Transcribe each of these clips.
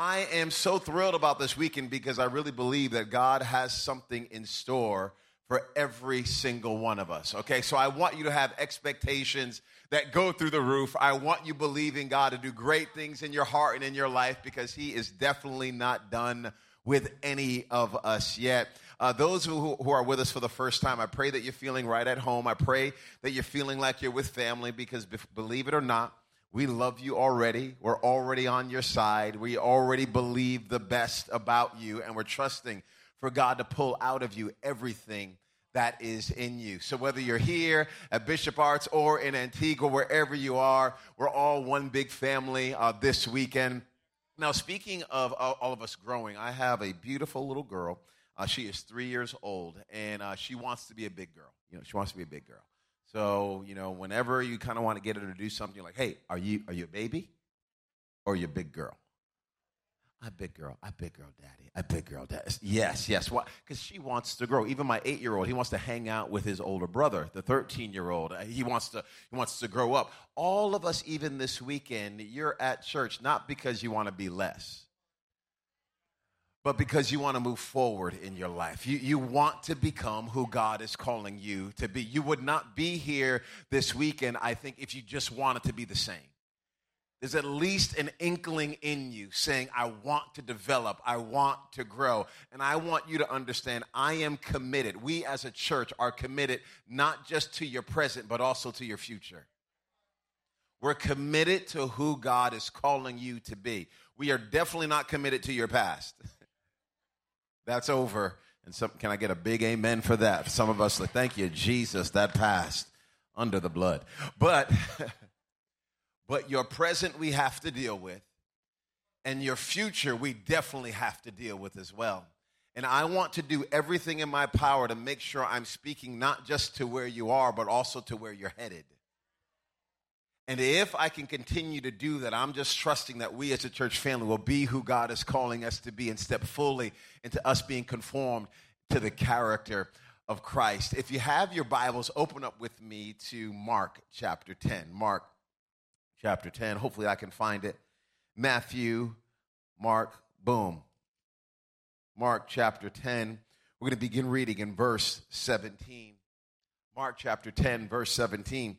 I am so thrilled about this weekend because I really believe that God has something in store for every single one of us, okay? So I want you to have expectations that go through the roof. I want you believing God to do great things in your heart and in your life because he is definitely not done with any of us yet. Those who are with us for the first time, I pray that you're feeling right at home. I pray that you're feeling like you're with family because believe it or not, we love you already. We're already on your side. We already believe the best about you, and we're trusting for God to pull out of you everything that is in you. So whether you're here at Bishop Arts or in Antigua, wherever you are, we're all one big family this weekend. Now, speaking of all of us growing, I have a beautiful little girl. She is 3 years old, and she wants to be a big girl. You know, she wants to be a big girl. So, you know, whenever you kind of want to get her to do something, you're like, hey, are you a baby or are you a big girl? I big girl, daddy. Yes. Why? Because she wants to grow. Even my 8-year-old, he wants to hang out with his older brother, the 13-year-old. He wants to grow up. All of us, even this weekend, you're at church not because you want to be less, but because you want to move forward in your life. You want to become who God is calling you to be. You would not be here this weekend, I think, if you just wanted to be the same. There's at least an inkling in you saying, I want to develop, I want to grow. And I want you to understand, I am committed. We as a church are committed not just to your present, but also to your future. We're committed to who God is calling you to be. We are definitely not committed to your past. That's over. And can I get a big amen for that? Some of us, like, thank you, Jesus, that passed under the blood. But your present we have to deal with, and your future we definitely have to deal with as well. And I want to do everything in my power to make sure I'm speaking not just to where you are, but also to where you're headed. And if I can continue to do that, I'm just trusting that we as a church family will be who God is calling us to be and step fully into us being conformed to the character of Christ. If you have your Bibles, open up with me to Mark chapter 10. Mark chapter 10. Hopefully I can find it. Matthew, Mark, boom. Mark chapter 10. We're going to begin reading in verse 17. Mark chapter 10, verse 17.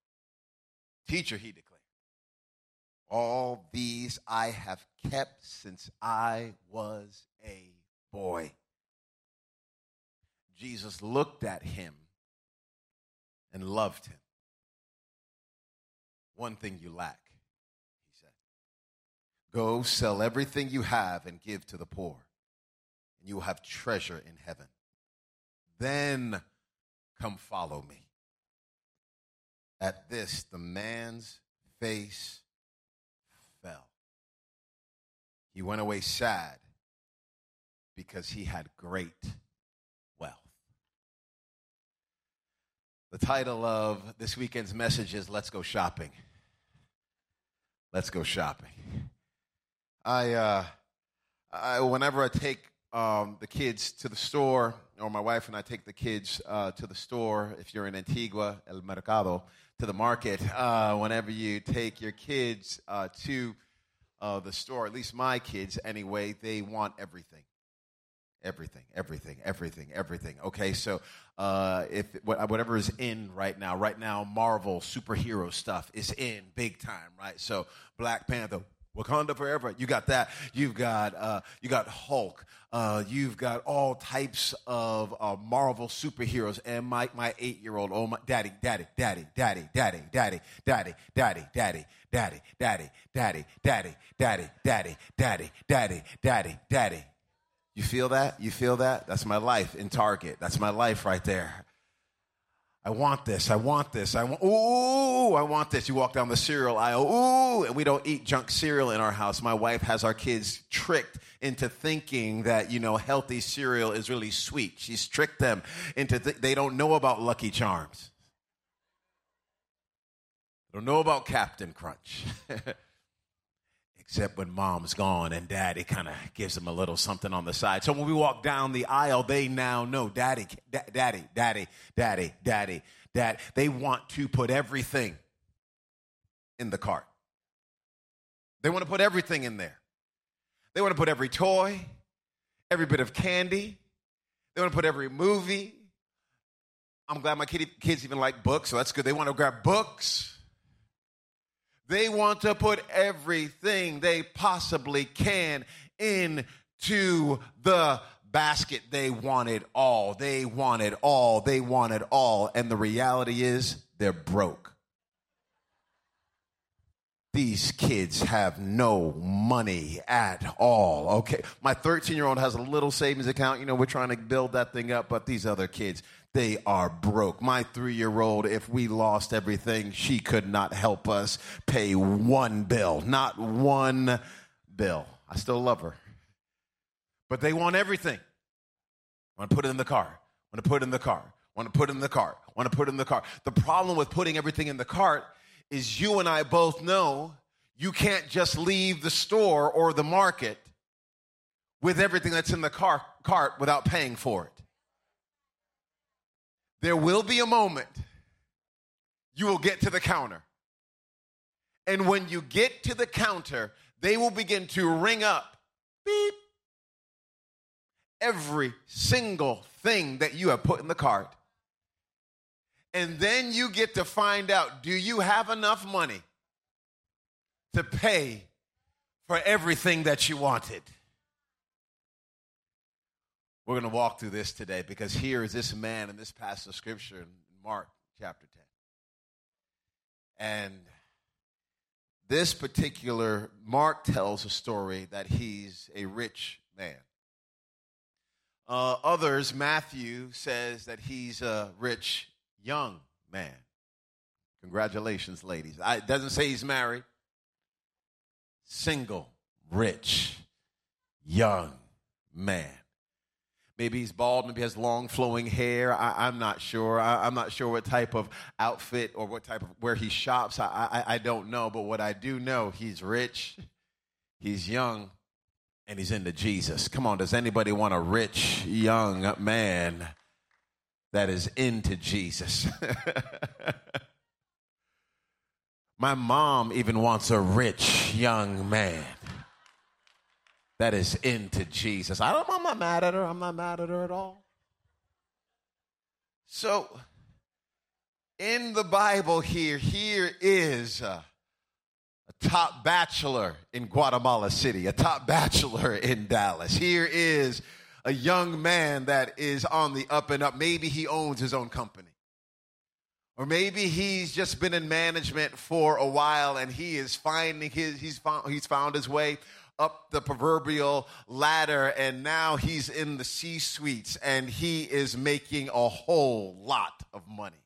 Teacher, he declared, all these I have kept since I was a boy. Jesus looked at him and loved him. One thing you lack, he said. Go sell everything you have and give to the poor, and you will have treasure in heaven. Then come follow me. At this, the man's face fell. He went away sad because he had great wealth. The title of this weekend's message is Let's Go Shopping. Let's go shopping. I whenever I take the kids to the store, or my wife and I take the kids to the store, if you're in Antigua, El Mercado, to the market, whenever you take your kids to the store, at least my kids anyway, they want everything. Everything. Okay, so if whatever is in right now, Marvel superhero stuff is in big time, right? So Black Panther, Wakanda Forever, you got that. You got Hulk. You've got all types of Marvel superheroes. And my 8-year-old, oh my, daddy. You feel that? That's my life in Target. That's my life right there. I want this. You walk down the cereal aisle, ooh, and we don't eat junk cereal in our house. My wife has our kids tricked into thinking that, you know, healthy cereal is really sweet. She's tricked them into they don't know about Lucky Charms. They don't know about Captain Crunch. Except when mom's gone and daddy kind of gives them a little something on the side. So when we walk down the aisle, they now know daddy. They want to put everything in the cart. They want to put everything in there. They want to put every toy, every bit of candy. They want to put every movie. I'm glad my kids even like books, so that's good. They want to grab books. They want to put everything they possibly can into the basket. They want it all. They want it all. They want it all. And the reality is they're broke. These kids have no money at all. Okay. My 13-year-old has a little savings account. You know, we're trying to build that thing up, but these other kids, they are broke. My 3-year-old, if we lost everything, she could not help us pay one bill. Not one bill. I still love her. But they want everything. Want to put it in the car. Want to put it in the car. Want to put it in the car. Want to put it in the car. The problem with putting everything in the cart is you and I both know you can't just leave the store or the market with everything that's in the cart without paying for it. There will be a moment you will get to the counter. And when you get to the counter, they will begin to ring up, beep, every single thing that you have put in the cart. And then you get to find out, do you have enough money to pay for everything that you wanted? We're going to walk through this today because here is this man in this passage of scripture in Mark chapter 10. And this particular, Mark tells a story that he's a rich man. Others, Matthew says that he's a rich young man. Congratulations, ladies. It doesn't say he's married. Single, rich, young man. Maybe he's bald, maybe has long flowing hair. I'm not sure. I'm not sure what type of outfit or what type of where he shops. I don't know. But what I do know, he's rich, he's young, and he's into Jesus. Come on, does anybody want a rich, young man that is into Jesus? My mom even wants a rich, young man that is into Jesus. I'm not mad at her. I'm not mad at her at all. So, in the Bible here is a top bachelor in Guatemala City, a top bachelor in Dallas. Here is a young man that is on the up and up. Maybe he owns his own company. Or maybe he's just been in management for a while and he is he's found his way up the proverbial ladder, and now he's in the C-suites, and he is making a whole lot of money.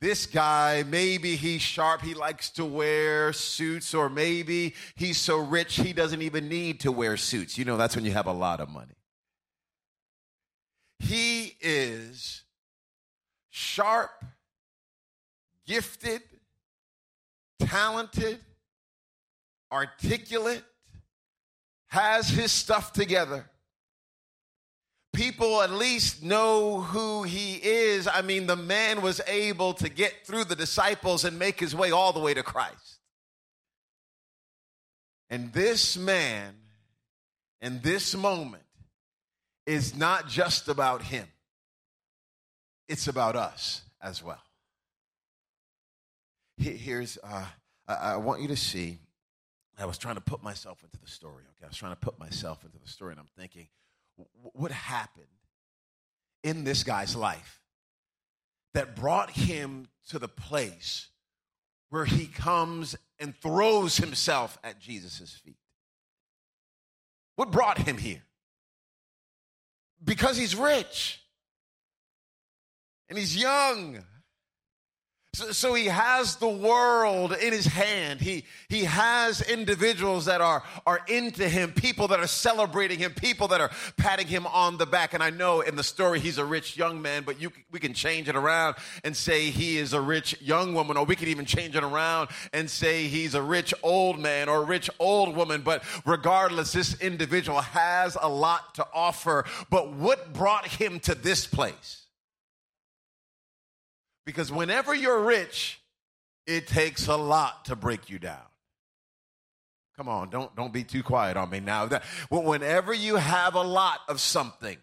This guy, maybe he's sharp, he likes to wear suits, or maybe he's so rich he doesn't even need to wear suits. You know, that's when you have a lot of money. He is sharp, gifted, talented, articulate, has his stuff together. People at least know who he is. I mean, the man was able to get through the disciples and make his way all the way to Christ. And this man, in this moment, is not just about him. It's about us as well. Here's, I want you to see, I was trying to put myself into the story, okay? And I'm thinking, what happened in this guy's life that brought him to the place where he comes and throws himself at Jesus' feet? What brought him here? Because he's rich. and he's young. So he has the world in his hand. He has individuals that are into him, people that are celebrating him, people that are patting him on the back. And I know in the story he's a rich young man, but we can change it around and say he is a rich young woman, or we can even change it around and say he's a rich old man or a rich old woman. But regardless, this individual has a lot to offer. But what brought him to this place? Because whenever you're rich, it takes a lot to break you down. Come on, don't be too quiet on me now. Whenever you have a lot of something,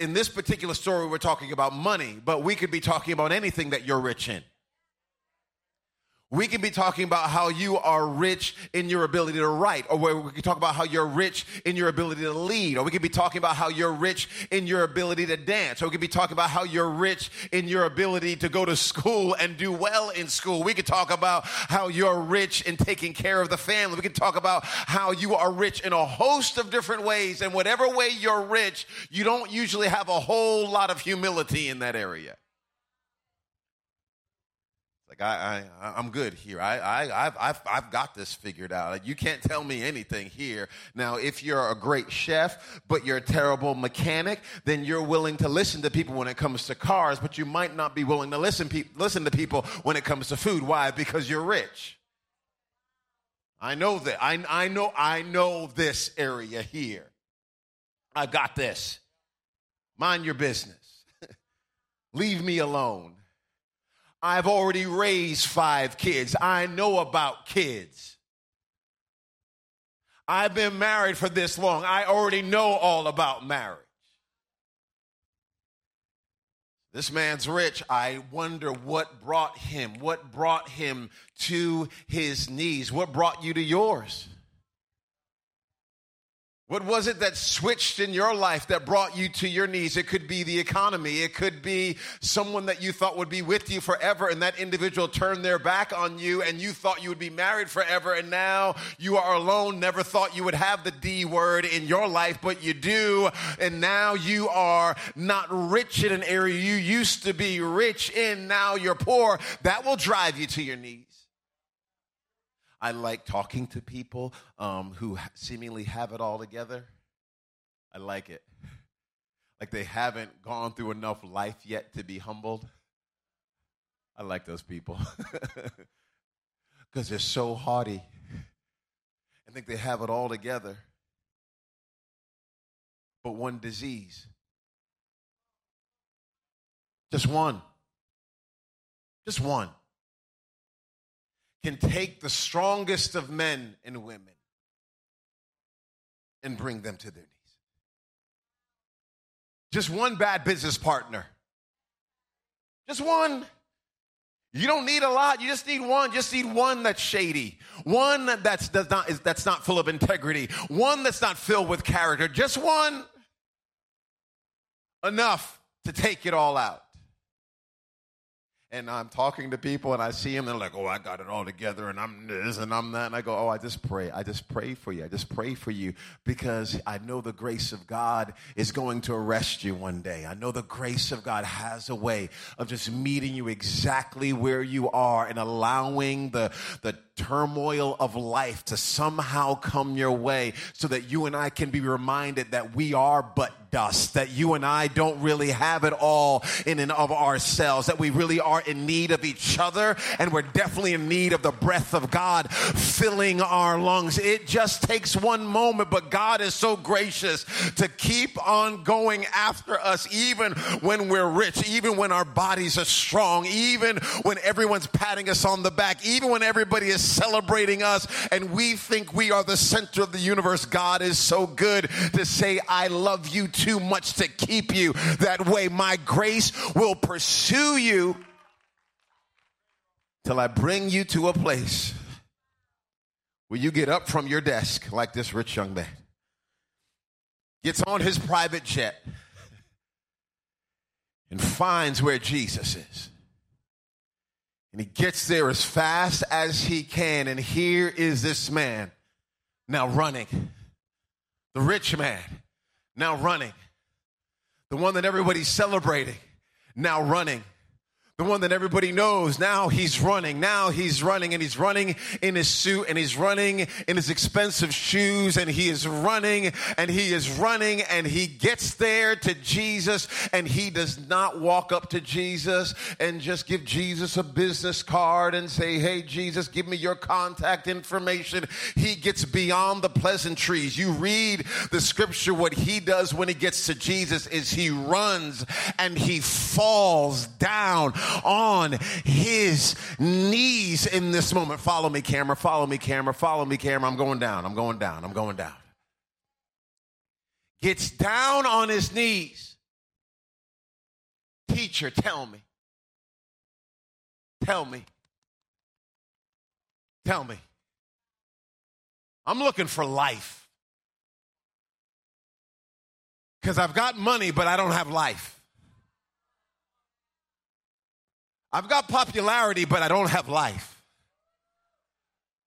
in this particular story, we're talking about money, but we could be talking about anything that you're rich in. We can be talking about how you are rich in your ability to write, or we can talk about how you're rich in your ability to lead, or we can be talking about how you're rich in your ability to dance, or we can be talking about how you're rich in your ability to go to school and do well in school. We can talk about how you're rich in taking care of the family. We can talk about how you are rich in a host of different ways, and whatever way you're rich, you don't usually have a whole lot of humility in that area. Like, I'm good here. I've got this figured out. Like, you can't tell me anything here. Now, if you're a great chef, but you're a terrible mechanic, then you're willing to listen to people when it comes to cars, but you might not be willing to listen to people when it comes to food. Why? Because you're rich. I know that. I know this area here. I got this. Mind your business. Leave me alone. I've already raised 5 kids. I know about kids. I've been married for this long. I already know all about marriage. This man's rich. I wonder what brought him. What brought him to his knees? What brought you to yours? What was it that switched in your life that brought you to your knees? It could be the economy. It could be someone that you thought would be with you forever, and that individual turned their back on you, and you thought you would be married forever, and now you are alone. Never thought you would have the D word in your life, but you do, and now you are not rich in an area you used to be rich in. Now you're poor. That will drive you to your knees. I like talking to people who seemingly have it all together. I like it. Like they haven't gone through enough life yet to be humbled. I like those people because they're so haughty and think they have it all together. But one disease. Just one. Just one. Can take the strongest of men and women and bring them to their knees. Just one bad business partner. Just one. You don't need a lot. You just need one. Just need one that's shady. One that's not full of integrity. One that's not filled with character. Just one. Enough to take it all out. And I'm talking to people, and I see them, and they're like, oh, I got it all together, and I'm this, and I'm that. And I go, oh, I just pray for you, because I know the grace of God is going to arrest you one day. I know the grace of God has a way of just meeting you exactly where you are and allowing the turmoil of life to somehow come your way, so that you and I can be reminded that we are but dust, that you and I don't really have it all in and of ourselves, that we really are in need of each other, and we're definitely in need of the breath of God filling our lungs. It just takes one moment, but God is so gracious to keep on going after us, even when we're rich, even when our bodies are strong, even when everyone's patting us on the back, even when everybody is celebrating us and we think we are the center of the universe. God is so good to say, I love you too much to keep you that way. My grace will pursue you till I bring you to a place where you get up from your desk like this rich young man, gets on his private jet and finds where Jesus is. And he gets there as fast as he can. And here is this man now running. The rich man now running. The one that everybody's celebrating, now running. The one that everybody knows, now he's running. Now he's running, and he's running in his suit, and he's running in his expensive shoes, and he is running, and he is running, and he gets there to Jesus, and he does not walk up to Jesus and just give Jesus a business card and say, hey, Jesus, give me your contact information. He gets beyond the pleasantries. You read the scripture, what he does when he gets to Jesus is he runs, and he falls down on his knees in this moment. Follow me, camera. Follow me, camera. Follow me, camera. I'm going down. I'm going down. I'm going down. Gets down on his knees. Teacher, tell me. Tell me. Tell me. I'm looking for life. Because I've got money, but I don't have life. I've got popularity, but I don't have life.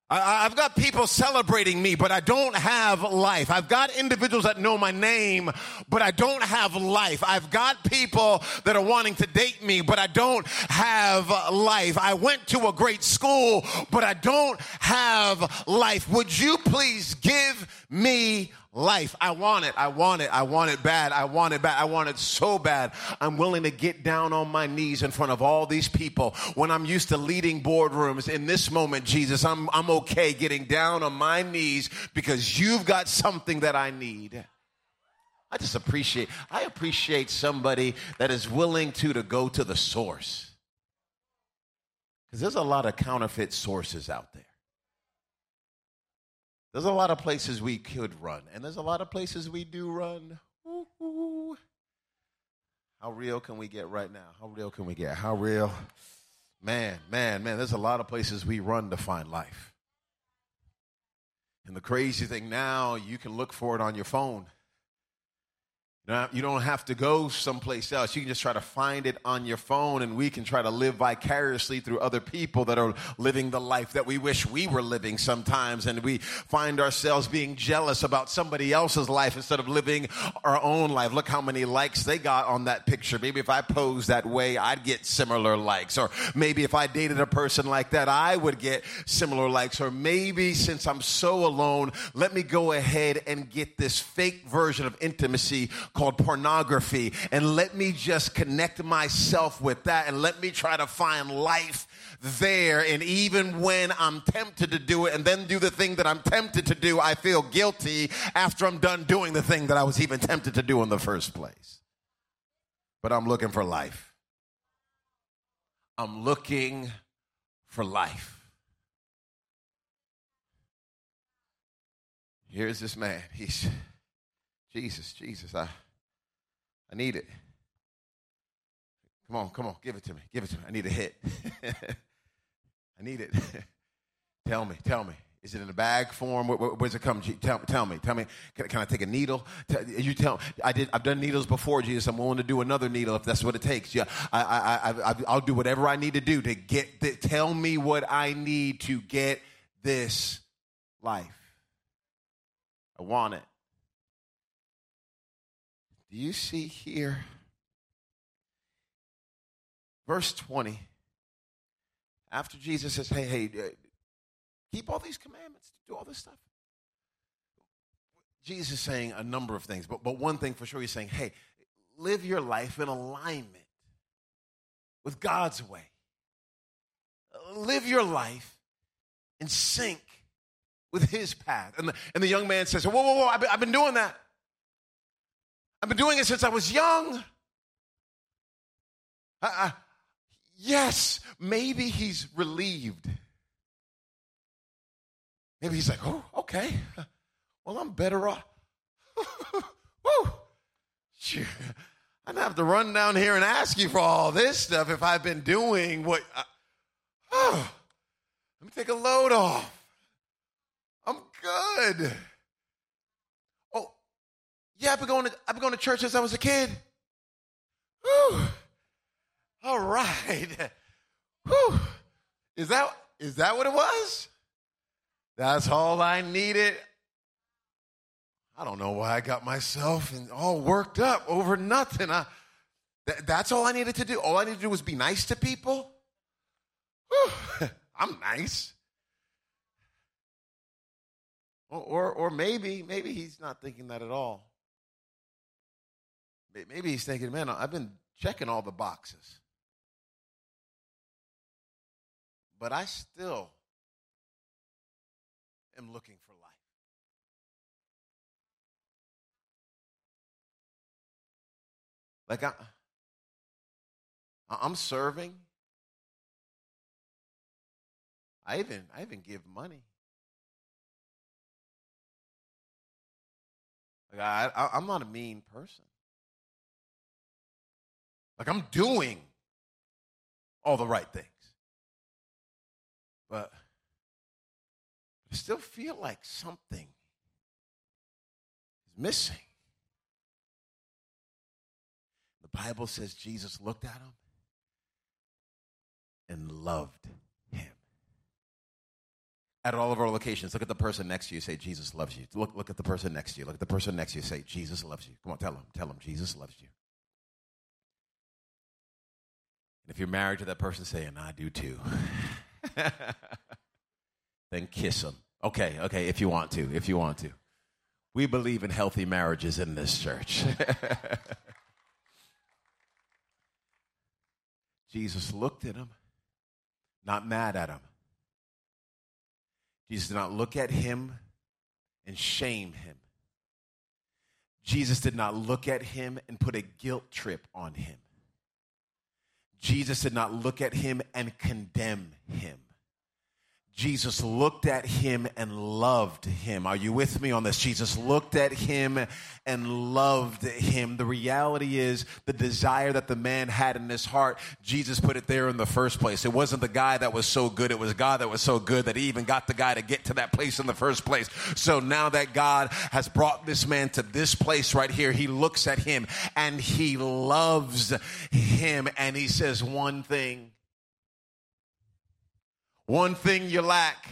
I've got people celebrating me, but I don't have life. I've got individuals that know my name, but I don't have life. I've got people that are wanting to date me, but I don't have life. I went to a great school, but I don't have life. Would you please give me life? I want it. I want it. I want it bad. I want it bad. I want it so bad. I'm willing to get down on my knees in front of all these people. When I'm used to leading boardrooms, in this moment, Jesus, I'm okay getting down on my knees because you've got something that I need. I appreciate somebody that is willing to go to the source. Because there's a lot of counterfeit sources out there. There's a lot of places we could run, and there's a lot of places we do run. Woo-hoo. How real can we get right now? How real can we get? How real? Man, there's a lot of places we run to find life. And the crazy thing now, you can look for it on your phone. Now, you don't have to go someplace else. You can just try to find it on your phone, and we can try to live vicariously through other people that are living the life that we wish we were living sometimes, and we find ourselves being jealous about somebody else's life instead of living our own life. Look how many likes they got on that picture. Maybe if I posed that way, I'd get similar likes, or maybe if I dated a person like that, I would get similar likes, or maybe since I'm so alone, let me go ahead and get this fake version of intimacy called pornography, and let me just connect myself with that, and let me try to find life there. And even when I'm tempted to do it and then do the thing that I'm tempted to do, I feel guilty after I'm done doing the thing that I was even tempted to do in the first place. But I'm looking for life. I'm looking for life. Here's this man. He's Jesus, I need it. Come on, give it to me. I need a hit. I need it. Tell me. Is it in a bag form? Where does it come? Tell me. Can I take a needle? I've done needles before, Jesus. I'm willing to do another needle if that's what it takes. Yeah, I'll do whatever I need to do to get. Tell me what I need to get this life. I want it. You see here, verse 20, after Jesus says, hey, keep all these commandments, do all this stuff. Jesus is saying a number of things, but one thing for sure he's saying, hey, live your life in alignment with God's way. Live your life in sync with his path. And the young man says, whoa, I've been doing that. I've been doing it since I was young. Yes, maybe he's relieved. Maybe he's like, oh, okay. Well, I'm better off. Woo. I don't have to run down here and ask you for all this stuff if I've been doing what. Let me take a load off. I'm good. Yeah, I've been going to church since I was a kid. Whew. All right. Whew. Is that what it was? That's all I needed. I don't know why I got myself and all worked up over nothing. That's all I needed to do. All I needed to do was be nice to people. Whew, I'm nice. Or maybe he's not thinking that at all. Maybe he's thinking, man, I've been checking all the boxes, but I still am looking for life. Like I'm serving. I even give money. Like I'm not a mean person. Like I'm doing all the right things. But I still feel like something is missing. The Bible says Jesus looked at him and loved him. At all of our locations, look at the person next to you, say, Jesus loves you. Look at the person next to you. Look at the person next to you, say, Jesus loves you. Come on, tell them, Jesus loves you. And if you're married to that person, say, and I do too. Then kiss them. Okay, if you want to. We believe in healthy marriages in this church. Jesus looked at him, not mad at him. Jesus did not look at him and shame him. Jesus did not look at him and put a guilt trip on him. Jesus did not look at him and condemn him. Jesus looked at him and loved him. Are you with me on this? Jesus looked at him and loved him. The reality is the desire that the man had in his heart, Jesus put it there in the first place. It wasn't the guy that was so good. It was God that was so good that he even got the guy to get to that place in the first place. So now that God has brought this man to this place right here, he looks at him and he loves him. And he says one thing. One thing you lack.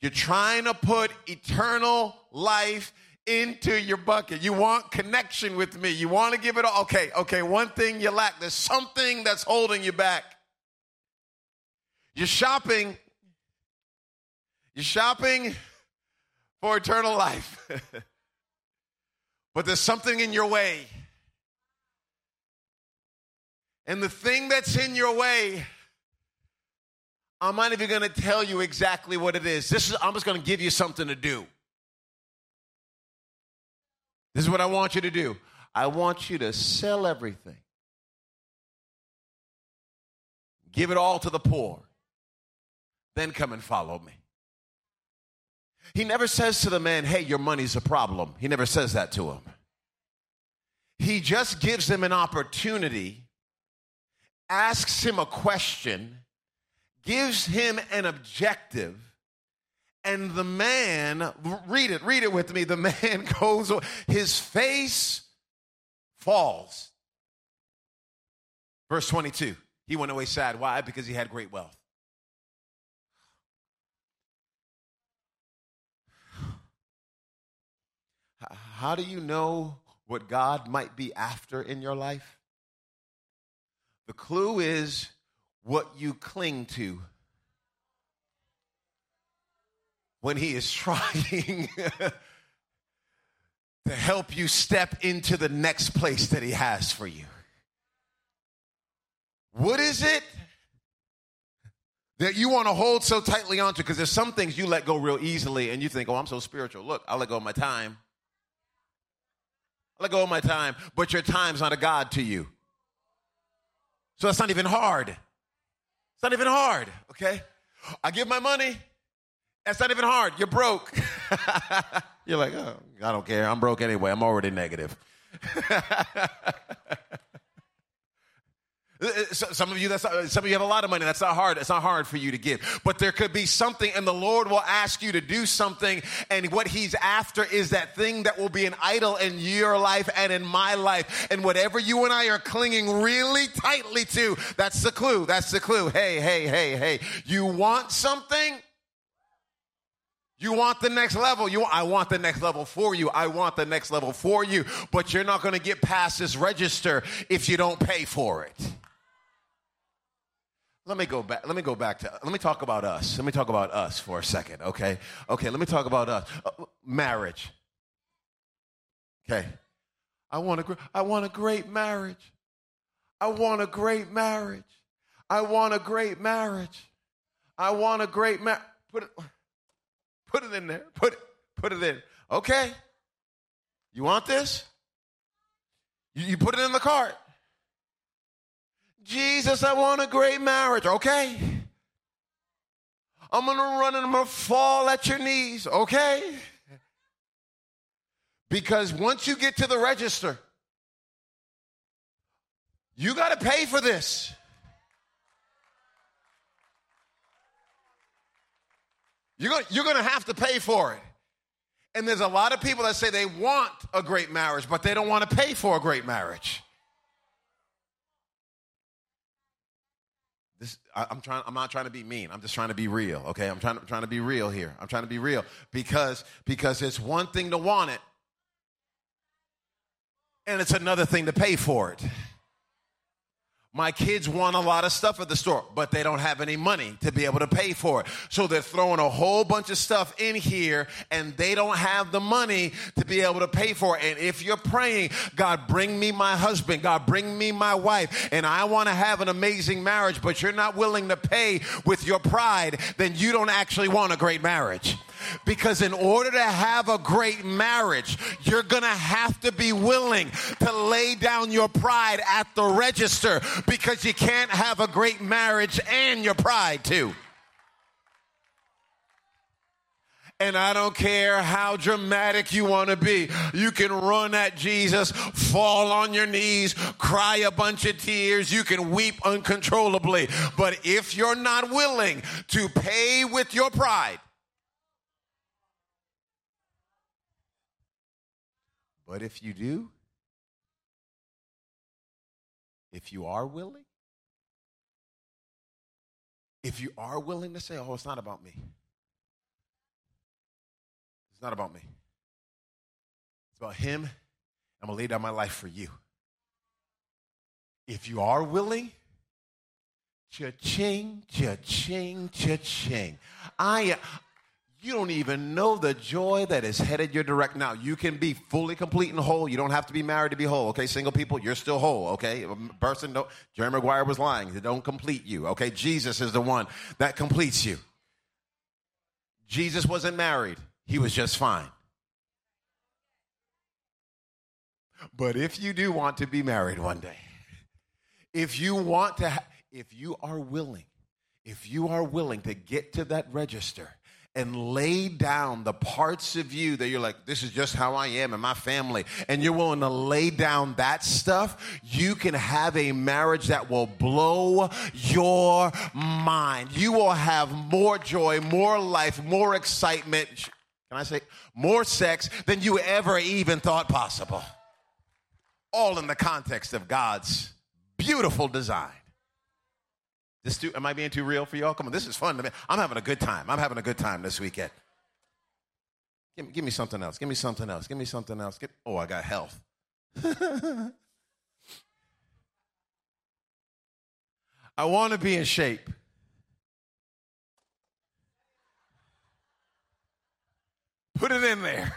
You're trying to put eternal life into your bucket. You want connection with me. You want to give it all. Okay, one thing you lack. There's something that's holding you back. You're shopping for eternal life. But there's something in your way. And the thing that's in your way, I'm not even going to tell you exactly what it is. I'm just going to give you something to do. This is what I want you to do. I want you to sell everything. Give it all to the poor. Then come and follow me. He never says to the man, hey, your money's a problem. He never says that to him. He just gives him an opportunity, asks him a question, gives him an objective, and the man, read it with me, the man goes, his face falls. Verse 22, he went away sad. Why? Because he had great wealth. How do you know what God might be after in your life? The clue is what you cling to when he is trying to help you step into the next place that he has for you. What is it that you want to hold so tightly onto? Because there's some things you let go real easily and you think, oh, I'm so spiritual. Look, I let go of my time. I let go of my time, but your time's not a God to you. So that's not even hard. It's not even hard, okay? I give my money. That's not even hard. You're broke. You're like, oh, I don't care. I'm broke anyway. I'm already negative. Some of you have a lot of money. That's not hard. It's not hard for you to give. But there could be something, and the Lord will ask you to do something, and what he's after is that thing that will be an idol in your life and in my life. And whatever you and I are clinging really tightly to, that's the clue. That's the clue. Hey. You want something? You want the next level. I want the next level for you. I want the next level for you. But you're not going to get past this register if you don't pay for it. Let me talk about us. Let me talk about us for a second, okay? Okay, let me talk about us. Marriage. Okay. I want a great marriage. I want a great marriage. I want a great marriage. I want a great marriage. Put it in there. Put it in. Okay. You want this? You put it in the cart. Jesus, I want a great marriage. Okay. I'm going to run and I'm going to fall at your knees. Okay. Because once you get to the register, you got to pay for this. You're going to have to pay for it. And there's a lot of people that say they want a great marriage, but they don't want to pay for a great marriage. I'm not trying to be mean. I'm just trying to be real, okay? I'm trying to be real here. I'm trying to be real because it's one thing to want it, and it's another thing to pay for it. My kids want a lot of stuff at the store, but they don't have any money to be able to pay for it. So they're throwing a whole bunch of stuff in here, and they don't have the money to be able to pay for it. And if you're praying, God, bring me my husband. God, bring me my wife. And I want to have an amazing marriage, but you're not willing to pay with your pride, then you don't actually want a great marriage. Because in order to have a great marriage, you're going to have to be willing to lay down your pride at the register, because you can't have a great marriage and your pride too. And I don't care how dramatic you want to be. You can run at Jesus, fall on your knees, cry a bunch of tears. You can weep uncontrollably. But if you're not willing to pay with your pride, but if you do, if you are willing, to say, oh, it's not about me. It's not about me. It's about him. I'm going to lay down my life for you. If you are willing, cha-ching, cha-ching, cha-ching. You don't even know the joy that is headed your direct now. You can be fully complete and whole. You don't have to be married to be whole, okay? Single people, you're still whole, okay? Jerry Maguire was lying. They don't complete you, okay? Jesus is the one that completes you. Jesus wasn't married. He was just fine. But if you do want to be married one day, if you are willing to get to that register and lay down the parts of you that you're like, this is just how I am and my family, and you're willing to lay down that stuff, you can have a marriage that will blow your mind. You will have more joy, more life, more excitement, can I say, more sex than you ever even thought possible. All in the context of God's beautiful design. Am I being too real for y'all? Come on, this is fun. I'm having a good time. I'm having a good time this weekend. Give me something else. Give me something else. Give me something else. I got health. I want to be in shape. Put it in there.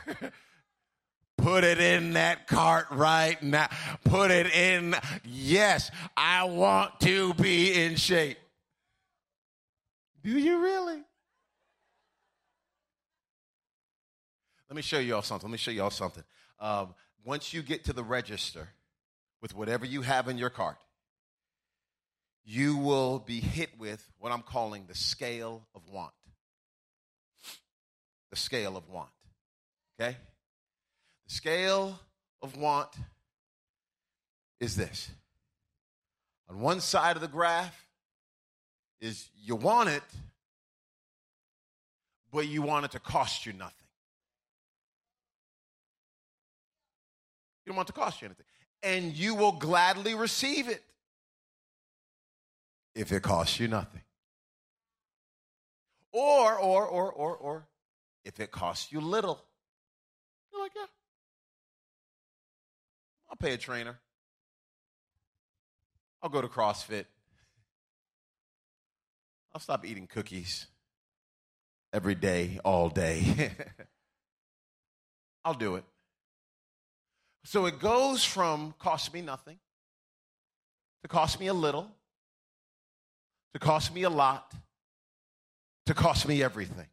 Put it in that cart right now. Put it in. Yes, I want to be in shape. Do you really? Let me show you all something. Once you get to the register with whatever you have in your cart, you will be hit with what I'm calling the scale of want. The scale of want. Okay? The scale of want is this. On one side of the graph is you want it, but you want it to cost you nothing. You don't want it to cost you anything. And you will gladly receive it if it costs you nothing. Or if it costs you little. You're like, yeah, I'll pay a trainer. I'll go to CrossFit. I'll stop eating cookies every day, all day. I'll do it. So it goes from cost me nothing to cost me a little to cost me a lot to cost me everything.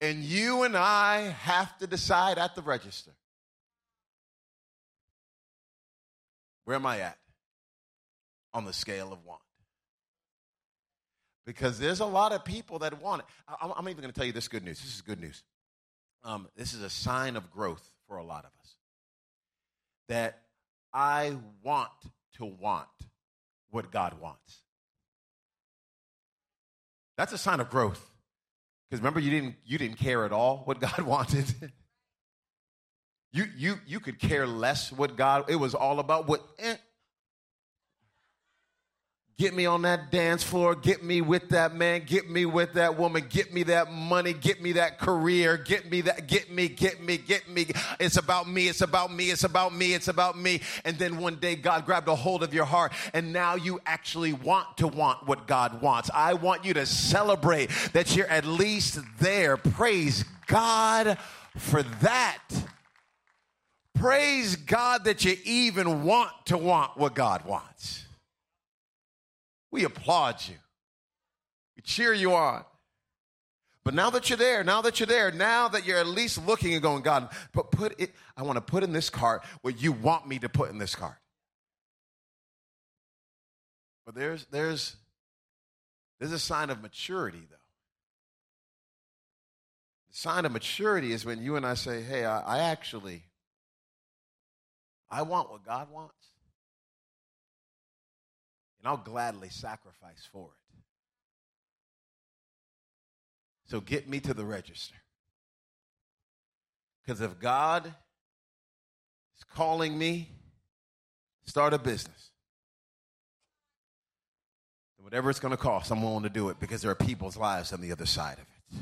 And you and I have to decide at the register. Where am I at on the scale of want? Because there's a lot of people that want it. I'm even going to tell you this good news. This is good news. This is a sign of growth for a lot of us. That I want to want what God wants. That's a sign of growth. Because remember, you didn't care at all what God wanted. You could care less what God. It was all about what. Get me on that dance floor. Get me with that man. Get me with that woman. Get me that money. Get me that career. Get me that. Get me. It's about me. It's about me. It's about me. It's about me. And then one day God grabbed a hold of your heart, and now you actually want to want what God wants. I want you to celebrate that you're at least there. Praise God for that. Praise God that you even want to want what God wants. We applaud you. We cheer you on. But now that you're there, now that you're at least looking and going, God, but I want to put in this cart what you want me to put in this cart. But there's a sign of maturity, though. The sign of maturity is when you and I say, hey, I want what God wants. And I'll gladly sacrifice for it. So get me to the register. Because if God is calling me, start a business. And whatever it's going to cost, I'm willing to do it because there are people's lives on the other side of it.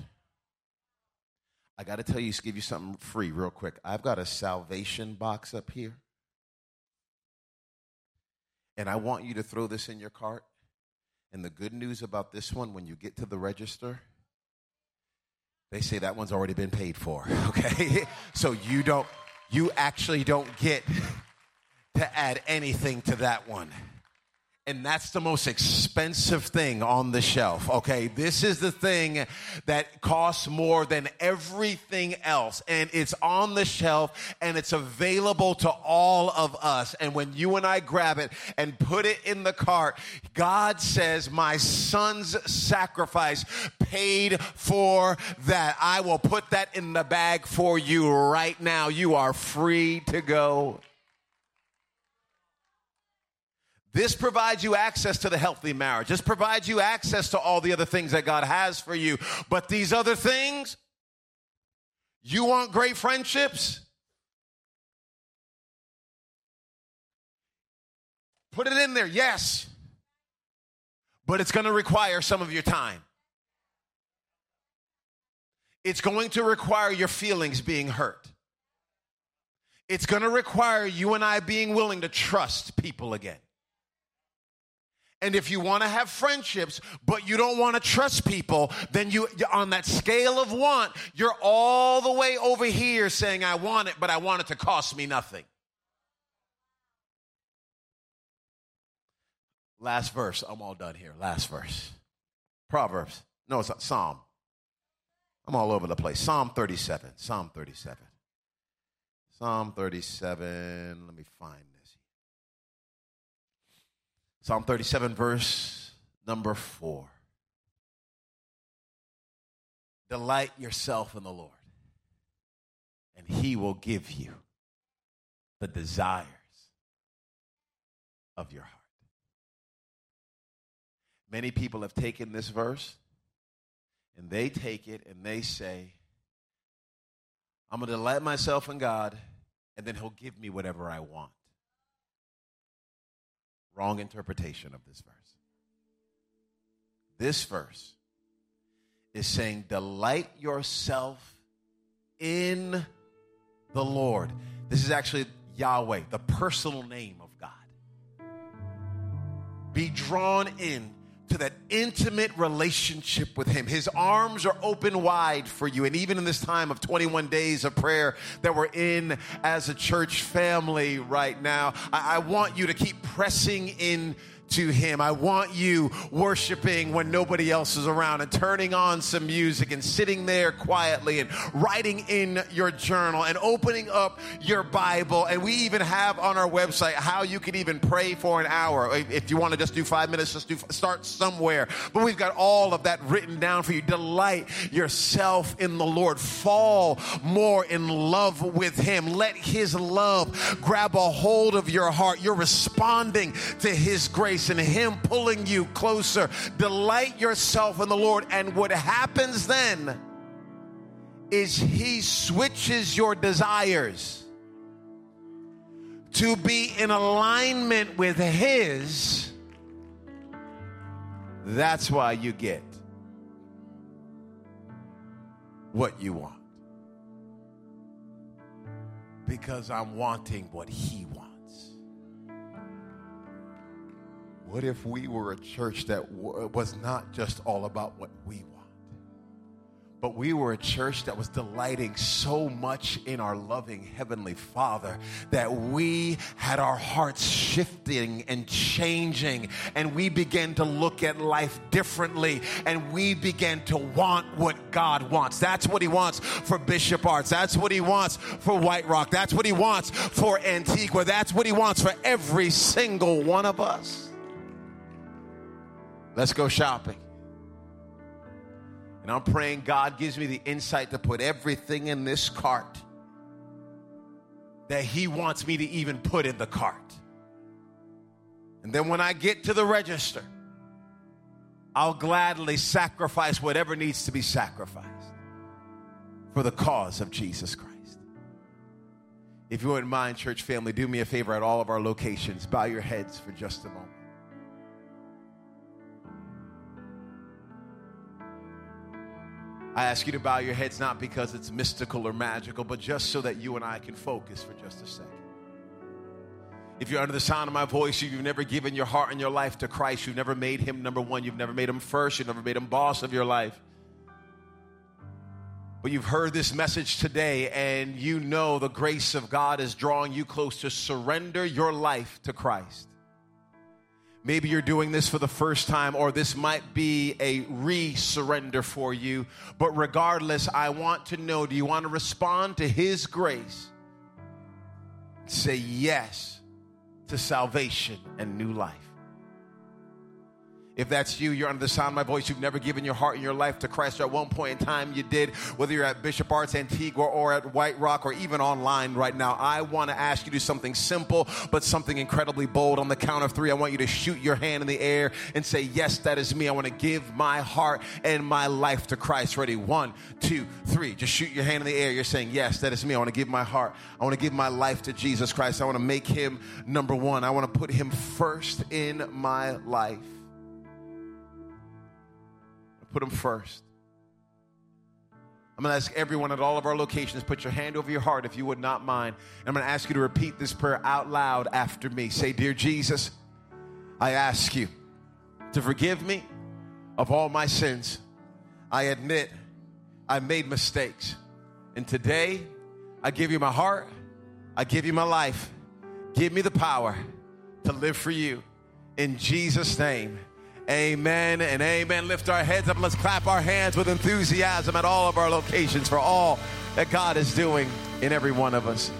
I got to tell you, give you something free real quick. I've got a salvation box up here. And I want you to throw this in your cart. And the good news about this one, when you get to the register, they say that one's already been paid for, okay? So you actually don't get to add anything to that one. And that's the most expensive thing on the shelf, okay? This is the thing that costs more than everything else, and it's on the shelf, and it's available to all of us. And when you and I grab it and put it in the cart, God says, my son's sacrifice paid for that. I will put that in the bag for you right now. You are free to go. This provides you access to the healthy marriage. This provides you access to all the other things that God has for you. But these other things, you want great friendships? Put it in there, yes. But it's going to require some of your time. It's going to require your feelings being hurt. It's going to require you and I being willing to trust people again. And if you want to have friendships, but you don't want to trust people, then you, on that scale of want, you're all the way over here saying, I want it, but I want it to cost me nothing. Last verse. I'm all done here. Last verse. Proverbs. No, it's not. Psalm. I'm all over the place. Psalm 37. Let me find it. Psalm 37, verse number 4. Delight yourself in the Lord, and he will give you the desires of your heart. Many people have taken this verse, and they take it and they say, I'm going to delight myself in God, and then he'll give me whatever I want. Wrong interpretation of this verse. This verse is saying, delight yourself in the Lord. This is actually Yahweh, the personal name of God. Be drawn in to that intimate relationship with him. His arms are open wide for you. And even in this time of 21 days of prayer that we're in as a church family right now, I want you to keep pressing in to him. I want you worshiping when nobody else is around and turning on some music and sitting there quietly and writing in your journal and opening up your Bible. And we even have on our website how you can even pray for an hour. If you want to just do 5 minutes, just start somewhere. But we've got all of that written down for you. Delight yourself in the Lord. Fall more in love with him. Let his love grab a hold of your heart. You're responding to his grace and him pulling you closer. Delight yourself in the Lord. And what happens then is he switches your desires to be in alignment with his. That's why you get what you want. Because I'm wanting what he wants. What if we were a church that was not just all about what we want, but we were a church that was delighting so much in our loving Heavenly Father that we had our hearts shifting and changing, and we began to look at life differently, and we began to want what God wants. That's what he wants for Bishop Arts. That's what he wants for White Rock. That's what he wants for Antigua. That's what he wants for every single one of us. Let's go shopping. And I'm praying God gives me the insight to put everything in this cart that he wants me to even put in the cart. And then when I get to the register, I'll gladly sacrifice whatever needs to be sacrificed for the cause of Jesus Christ. If you wouldn't mind, church family, do me a favor at all of our locations. Bow your heads for just a moment. I ask you to bow your heads, not because it's mystical or magical, but just so that you and I can focus for just a second. If you're under the sound of my voice, you've never given your heart and your life to Christ. You've never made him number one. You've never made him first. You've never made him boss of your life. But you've heard this message today, and you know the grace of God is drawing you close to surrender your life to Christ. Maybe you're doing this for the first time, or this might be a re-surrender for you. But regardless, I want to know, do you want to respond to his grace? Say yes to salvation and new life. If that's you, you're under the sound of my voice. You've never given your heart and your life to Christ, or at one point in time you did, whether you're at Bishop Arts, Antigua, or at White Rock, or even online right now. I want to ask you to do something simple, but something incredibly bold. On the count of three, I want you to shoot your hand in the air and say, yes, that is me. I want to give my heart and my life to Christ. Ready? 1, 2, 3. Just shoot your hand in the air. You're saying, yes, that is me. I want to give my heart. I want to give my life to Jesus Christ. I want to make him number one. I want to put him first in my life. Put him first. I'm going to ask everyone at all of our locations, put your hand over your heart if you would not mind. And I'm going to ask you to repeat this prayer out loud after me. Say, dear Jesus, I ask you to forgive me of all my sins. I admit I made mistakes. And today, I give you my heart. I give you my life. Give me the power to live for you. In Jesus' name. Amen and amen. Lift our heads up. Let's clap our hands with enthusiasm at all of our locations for all that God is doing in every one of us.